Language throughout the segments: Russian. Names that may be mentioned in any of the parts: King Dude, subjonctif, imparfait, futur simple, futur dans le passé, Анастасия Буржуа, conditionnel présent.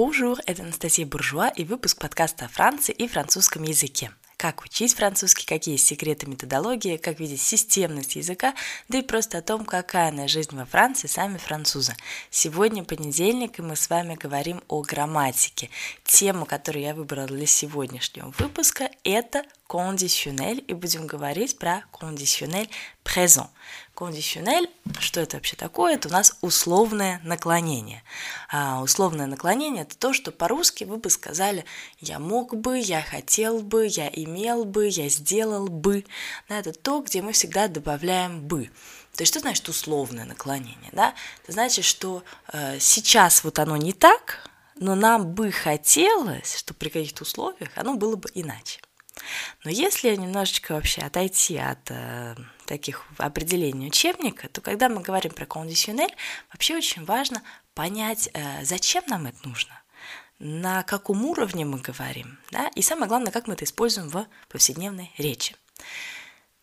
Bonjour, это Анастасия Буржуа и выпуск подкаста о Франции и французском языке. Как учить французский, какие есть секреты методологии, как видеть системность языка, да и просто о том, какая она жизнь во Франции, сами французы. Сегодня понедельник, и мы с вами говорим о грамматике. Тема, которую я выбрала для сегодняшнего выпуска, это conditionnel, и будем говорить про conditionnel présent. Conditionnel, что это вообще такое? Это у нас условное наклонение. Условное наклонение – это то, что по-русски вы бы сказали «я мог бы», «я хотел бы», «я имел бы», «я сделал бы». Да, это то, где мы всегда добавляем «бы». То есть, что значит условное наклонение? Да? Это значит, что сейчас вот оно не так, но нам бы хотелось, чтобы при каких-то условиях оно было бы иначе. Но если немножечко вообще отойти от таких определений учебника, то когда мы говорим про кондиционель, вообще очень важно понять, зачем нам это нужно, на каком уровне мы говорим, да, и самое главное, как мы это используем в повседневной речи.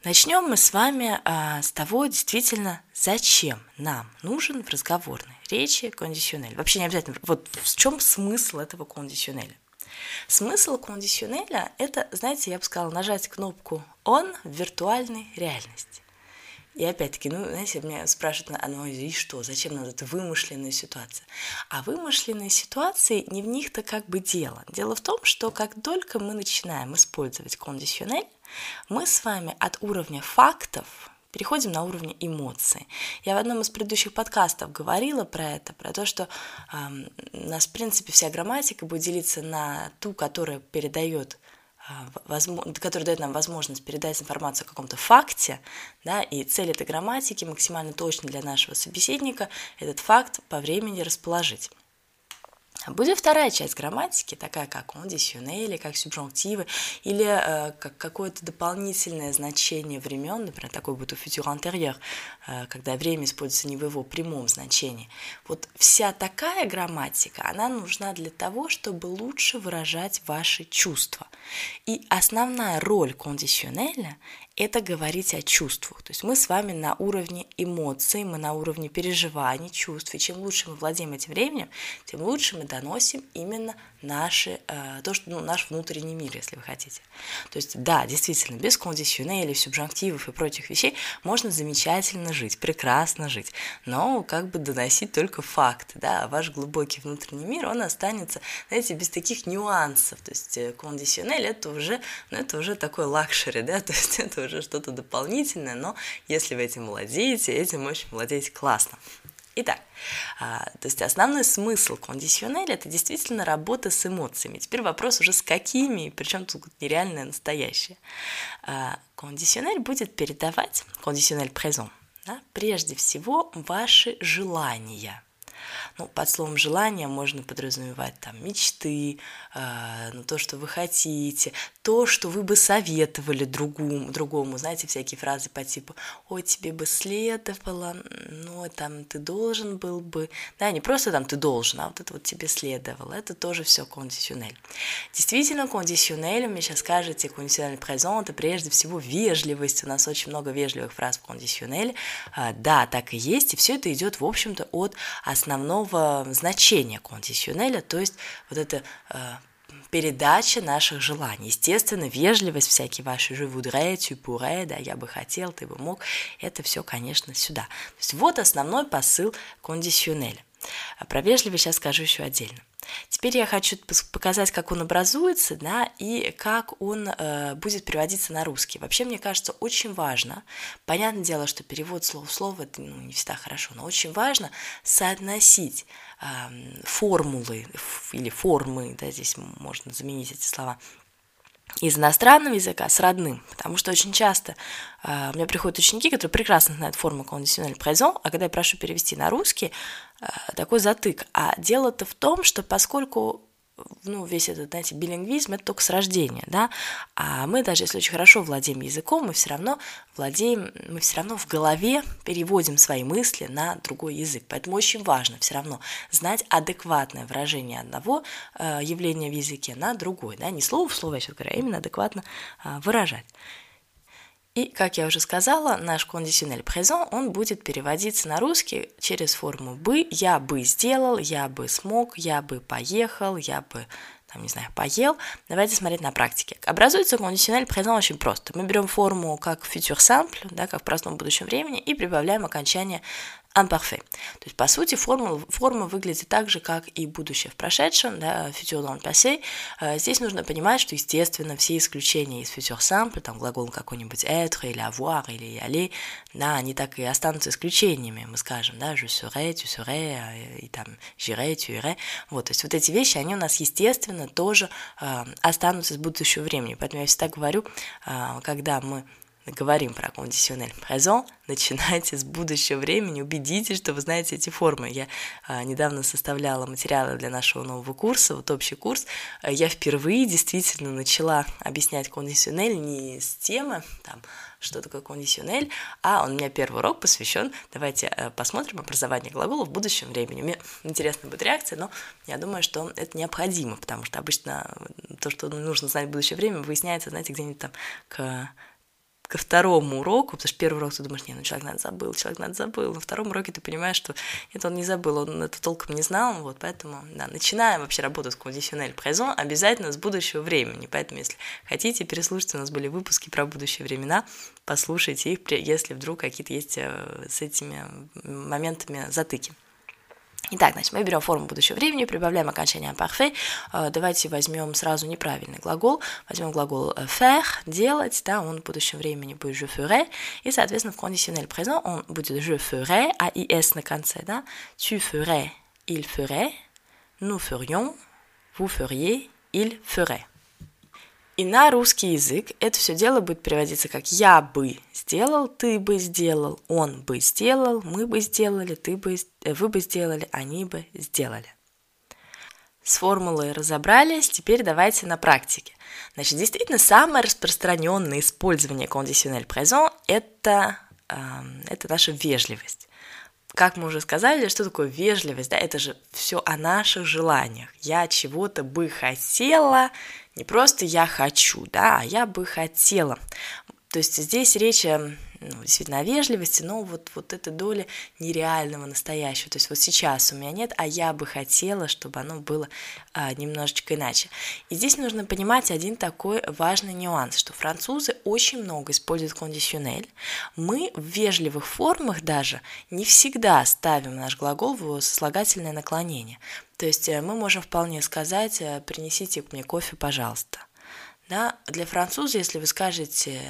Начнем мы с вами с того, действительно, зачем нам нужен в разговорной речи кондиционель. Вообще не обязательно, вот в чем смысл этого кондиционеля. Смысл кондиционеля – это, знаете, я бы сказала, нажать кнопку «on» в виртуальной реальности. И опять-таки, знаете, меня спрашивают, и что, зачем нам эта вымышленная ситуация? А вымышленные ситуации, не в них-то как бы дело. Дело в том, что как только мы начинаем использовать кондиционель, мы с вами от уровня фактов переходим на уровень эмоций. Я в одном из предыдущих подкастов говорила про это, про то, что у нас, в принципе, вся грамматика будет делиться на ту, которая дает нам возможность передать информацию о каком-то факте, да, и цель этой грамматики максимально точно для нашего собеседника этот факт по времени расположить. Будет вторая часть грамматики, такая как кондиционели, как субжонктивы, или как какое-то дополнительное значение времен, например, такое будет у futur antérior, когда время используется не в его прямом значении. Вот вся такая грамматика, она нужна для того, чтобы лучше выражать ваши чувства. И основная роль кондиционеля – это говорить о чувствах. То есть мы с вами на уровне эмоций, мы на уровне переживаний, чувств, и чем лучше мы владеем этим временем, тем лучше мы доносим именно наш внутренний мир, если вы хотите. То есть, да, действительно, без кондиционелей, субжонктивов и прочих вещей можно замечательно жить, прекрасно жить, но как бы доносить только факты, да, ваш глубокий внутренний мир, он останется, знаете, без таких нюансов, то есть кондиционель это уже такой лакшери, да, то есть это уже что-то дополнительное, но если вы этим владеете классно. Итак, то есть основной смысл кондиционеля – это действительно работа с эмоциями. Теперь вопрос уже с какими, причем тут нереальное настоящее. Кондиционель будет передавать, кондиционель présent, да, прежде всего ваши желания. Ну, под словом «желание» можно подразумевать там мечты, то, что вы хотите, то, что вы бы советовали другому, знаете, всякие фразы по типу «Ой, тебе бы следовало», «Ну, там, ты должен был бы», да, не просто там «ты должен», а вот это вот «тебе следовало», это тоже все кондиционель. Действительно, кондиционель, вы сейчас скажете, кондиционель présent, это прежде всего вежливость, у нас очень много вежливых фраз в кондиционеле, да, так и есть, и все это идет, в общем-то, от основного значения кондиционеля, то есть вот эта передача наших желаний. Естественно, вежливость, всякие ваши «je voudrais», «tu pourrais», да, «я бы хотел», «ты бы мог», это все, конечно, сюда. То есть вот основной посыл кондиционеля. Про вежливость сейчас скажу еще отдельно. Теперь я хочу показать, как он образуется, да, и как он будет переводиться на русский. Вообще, мне кажется, очень важно, понятное дело, что перевод слова в слово, это не всегда хорошо, но очень важно соотносить формулы или формы, да, здесь можно заменить эти слова, из иностранного языка с родным, потому что очень часто у меня приходят ученики, которые прекрасно знают форму conditionnel présent, а когда я прошу перевести на русский, такой затык. А дело-то в том, что поскольку весь этот, знаете, билингвизм, это только с рождения, да, а мы даже если очень хорошо владеем языком, мы все равно в голове переводим свои мысли на другой язык, поэтому очень важно все равно знать адекватное выражение одного явления в языке на другой, да, не слово в слово, я сейчас говорю, а именно адекватно выражать. И, как я уже сказала, наш кондиционель présent, он будет переводиться на русский через форму «бы». «Я бы сделал», «я бы смог», «я бы поехал», «я бы...» не знаю, поел. Давайте смотреть на практике. Образуется кондиционель présent очень просто. Мы берем форму как futur simple, да, как в простом будущем времени, и прибавляем окончание imparfait. То есть, по сути, форма выглядит так же, как и будущее в прошедшем, да, futur dans le passé. Здесь нужно понимать, что, естественно, все исключения из futur simple, там глагол какой-нибудь être, или avoir, или aller, да, они так и останутся исключениями. Мы скажем, да, je serai, tu serais, и там j'irai, tu irais. Вот, то есть, вот эти вещи, они у нас, естественно, тоже останутся с будущего времени. Поэтому я всегда говорю, когда мы говорим про conditionnel présent, начинайте с будущего времени, убедитесь, что вы знаете эти формы. Я недавно составляла материалы для нашего нового курса, вот общий курс. Я впервые действительно начала объяснять conditionnel не с темы, там, что такое conditionnel, а у меня первый урок посвящен, давайте посмотрим образование глаголов в будущем времени. Мне интересна будет реакция, но я думаю, что это необходимо, потому что обычно то, что нужно знать в будущее время, выясняется, знаете, где-нибудь там ко второму уроку, потому что первый урок ты думаешь, человек, наверное, забыл. На втором уроке ты понимаешь, что это он не забыл, он это толком не знал, вот, поэтому, да, начинаем вообще работу с conditionnel présent обязательно с будущего времени, поэтому, если хотите, переслушайте, у нас были выпуски про будущие времена, послушайте их, если вдруг какие-то есть с этими моментами затыки. Итак, значит, мы берем форму будущего времени, прибавляем окончание «parfait». Давайте возьмем сразу неправильный глагол. Возьмем глагол «faire», «делать», да, он в будущем времени будет «je ferai», и, соответственно, в conditionnel présent он будет «je ferai», а и «s» на конце, да, «tu ferais», «il ferait», «nous ferions», «vous feriez», «il ferait». И на русский язык это все дело будет переводиться как «я бы сделал», «ты бы сделал», «он бы сделал», «мы бы сделали», «ты бы, вы бы сделали», «они бы сделали». С формулой разобрались, теперь давайте на практике. Значит, действительно, самое распространенное использование conditionnel présent – это наша вежливость. Как мы уже сказали, что такое вежливость, да, это же все о наших желаниях. Я чего-то бы хотела, не просто я хочу, да, а я бы хотела. То есть здесь речь, ну, действительно о вежливости, но вот этой доли нереального, настоящего. То есть вот сейчас у меня нет, а я бы хотела, чтобы оно было немножечко иначе. И здесь нужно понимать один такой важный нюанс, что французы очень много используют кондиционель. Мы в вежливых формах даже не всегда ставим наш глагол в сослагательное наклонение. То есть мы можем вполне сказать «принесите мне кофе, пожалуйста». Да, для француза, если вы скажете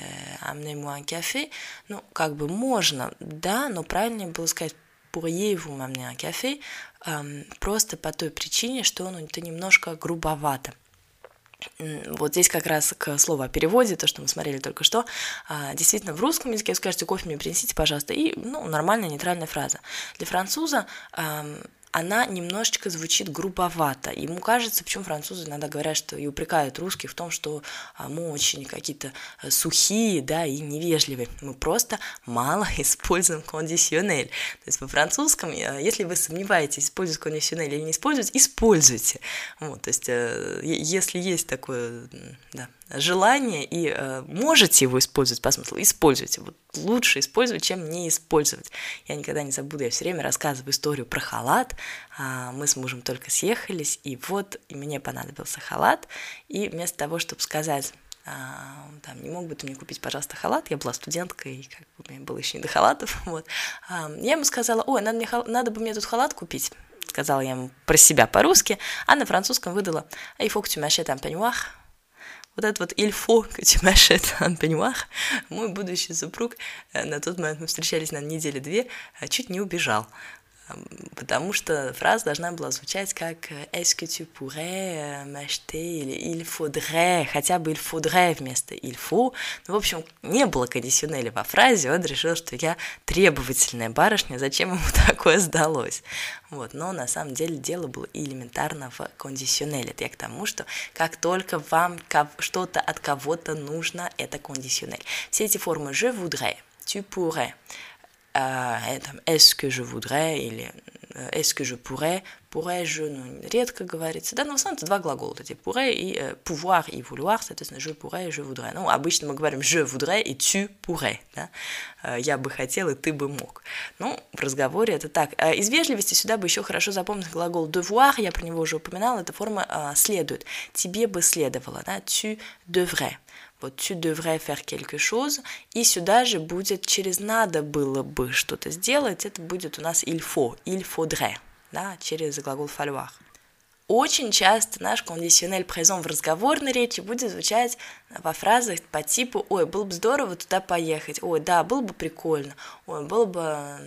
«amenez-moi un café», ну, как бы можно, да, но правильнее было сказать «pourriez-vous m'amener un café», просто по той причине, что оно немножко грубовато. Вот здесь как раз к слову о переводе, то, что мы смотрели только что. Действительно, в русском языке вы скажете «кофе мне принесите, пожалуйста», и, ну, нормальная нейтральная фраза. Для француза она немножечко звучит грубовато. Ему кажется, почему французы иногда говорят, что и упрекают русских в том, что мы очень какие-то сухие, да, и невежливые. Мы просто мало используем кондиционель. То есть по-французски, если вы сомневаетесь, использовать кондиционель или не использовать, используйте. Вот, то есть если есть такое, да, желание и можете его использовать по смыслу, используйте. Вот лучше использовать, чем не использовать. Я никогда не забуду, я все время рассказываю историю про халат. Мы с мужем только съехались, и вот мне понадобился халат. И вместо того, чтобы сказать, там, не мог бы ты мне купить, пожалуйста, халат, я была студенткой, и как бы мне было еще не до халатов, вот. Я ему сказала, ой, надо бы мне тут халат купить. Сказала я ему про себя по-русски, а на французском выдала «Il faut que tu m'achètes un peignoir». Вот этот вот «il faut que tu m'achètes un peignoir» мой будущий супруг, на тот момент мы встречались, на недели-две, чуть не убежал, потому что фраза должна была звучать как «est-ce que tu pourrais m'acheter» или «il faudrait», хотя бы «il faudrait» вместо «il faut». Ну, в общем, не было кондиционеля во фразе, он решил, что я требовательная барышня, зачем ему такое сдалось. Вот, но на самом деле дело было элементарно в кондиционеле. Это я к тому, что как только вам что-то от кого-то нужно, это кондиционель. Все эти формы «je voudrais», «tu pourrais», Est-ce que je voudrais или est-ce que je pourrais. Pourrais-je, редко говорится. Да, но в основном это два глагола. Это типа pourrais и pouvoir и vouloir, соответственно, je pourrais и je voudrais. Ну, обычно мы говорим je voudrais и tu pourrais, да? Я бы хотел и ты бы мог. Ну, в разговоре это так. Из вежливости сюда бы еще хорошо запомнить глагол devoir, я про него уже упоминала, эта форма следует. Тебе бы следовало, да, tu devrais. Вот tu devrais faire quelque chose, и сюда же будет через надо было бы что-то сделать, это будет у нас il faudrait. Да, через глагол falloir. Очень часто наш conditionnel présent в разговорной речи будет звучать во фразах по типу «Ой, было бы здорово туда поехать», «Ой, да, было бы прикольно», «Ой, было бы,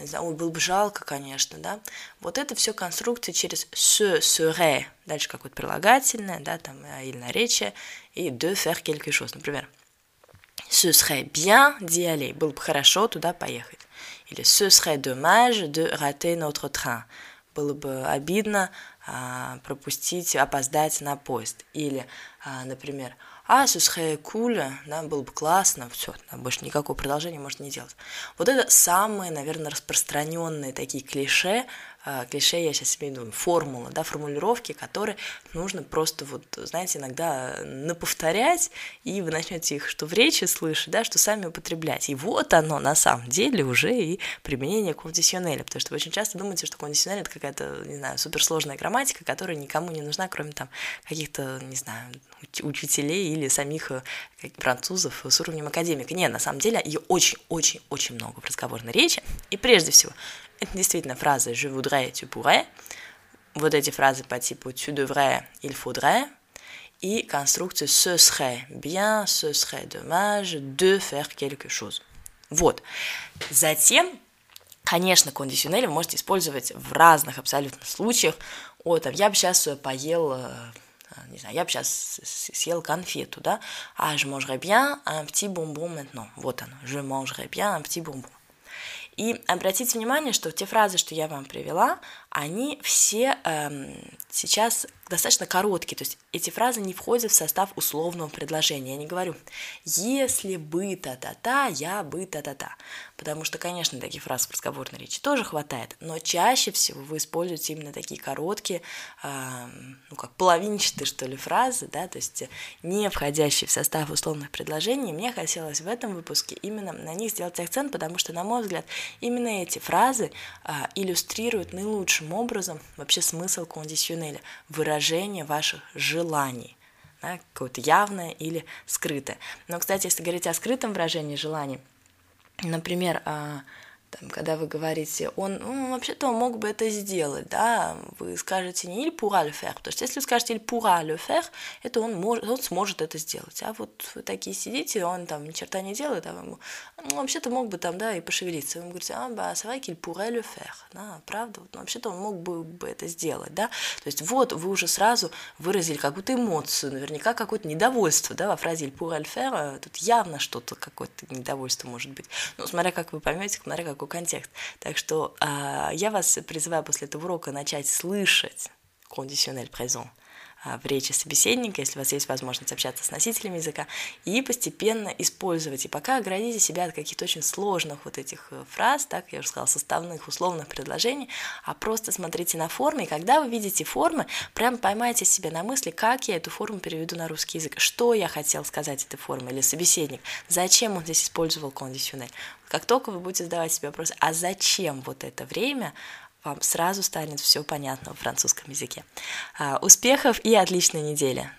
не знаю, ой, было бы жалко, конечно», да. Вот это все конструкции через «se», «serait», дальше какое-то прилагательное, да, там, или наречие, и «de faire quelque chose», например. «Ce serait bien d'y aller», «Было бы хорошо туда поехать». Или «Ce serait dommage de rater notre train». Было бы обидно пропустить, опоздать на поезд. Или, например, «Ce serait cool», да, «Было бы классно», все, да, больше никакого продолжения можно не делать. Вот это самые, наверное, распространенные такие клише, клише, я сейчас имею в виду, формулы, да, формулировки, которые нужно просто, вот, знаете, иногда наповторять, и вы начнете их что в речи слышать, да, что сами употреблять. И вот оно, на самом деле, уже и применение кондиционеля, потому что вы очень часто думаете, что кондиционель – это какая-то, не знаю, суперсложная грамматика, которая никому не нужна, кроме там каких-то, не знаю, учителей или самих французов с уровнем академика. Нет, на самом деле, ее очень-очень-очень много в разговорной речи, и прежде всего – это действительно фразы «je voudrais», «tu pourrais», вот эти фразы по типу «tu devrais», «il faudrait», и конструкция «ce serait bien», «ce serait dommage», «de faire quelque chose». Вот. Затем, конечно, кондиционель вы можете использовать в разных абсолютно случаях. О, там, я бы сейчас поел, не знаю, я бы сейчас съел конфету, да? «Ah, je mangerais bien un petit bonbon maintenant». Вот оно, «je mangerais bien un petit bonbon». И обратите внимание, что те фразы, что я вам привела, они все сейчас достаточно короткие, то есть эти фразы не входят в состав условного предложения. Я не говорю «если бы та-та-та, я бы та-та-та», потому что, конечно, таких фраз в разговорной речи тоже хватает, но чаще всего вы используете именно такие короткие, ну как половинчатые, что ли, фразы, да, то есть не входящие в состав условных предложений. Мне хотелось в этом выпуске именно на них сделать акцент, потому что, на мой взгляд, именно эти фразы иллюстрируют наилучшим образом вообще смысл кондиционеля, выражение ваших желаний, да, какое-то явное или скрытое. Но, кстати, если говорить о скрытом выражении желаний, например, там, когда вы говорите «он, ну, вообще-то он мог бы это сделать», да, вы скажете не «il pourra le faire», потому что если вы скажете «il pourra le faire», это он сможет это сделать, а вот вы такие сидите, он там ни черта не делает, а вы ему «ну, вообще-то мог бы там, да, и пошевелиться», вы ему говорите «а, bah, c'est vrai qu'il pourrait le faire», да, правда, ну, вообще-то он мог бы это сделать, да, то есть вот вы уже сразу выразили какую-то эмоцию, наверняка какое-то недовольство, да, во фразе «il pourrait le faire», тут явно что-то, какое-то недовольство может быть, ну, смотря как вы поймете, смотря как контекст. Так что я вас призываю после этого урока начать слышать conditionnel présent в речи собеседника, если у вас есть возможность общаться с носителями языка, и постепенно использовать. И пока оградите себя от каких-то очень сложных вот этих фраз, так, я уже сказала, составных, условных предложений, а просто смотрите на формы, и когда вы видите формы, прям поймайте себя на мысли, как я эту форму переведу на русский язык, что я хотел сказать этой формой, или собеседник, зачем он здесь использовал conditionnel. Как только вы будете задавать себе вопрос, а зачем вот это время, вам сразу станет все понятно в французском языке. Успехов и отличной недели!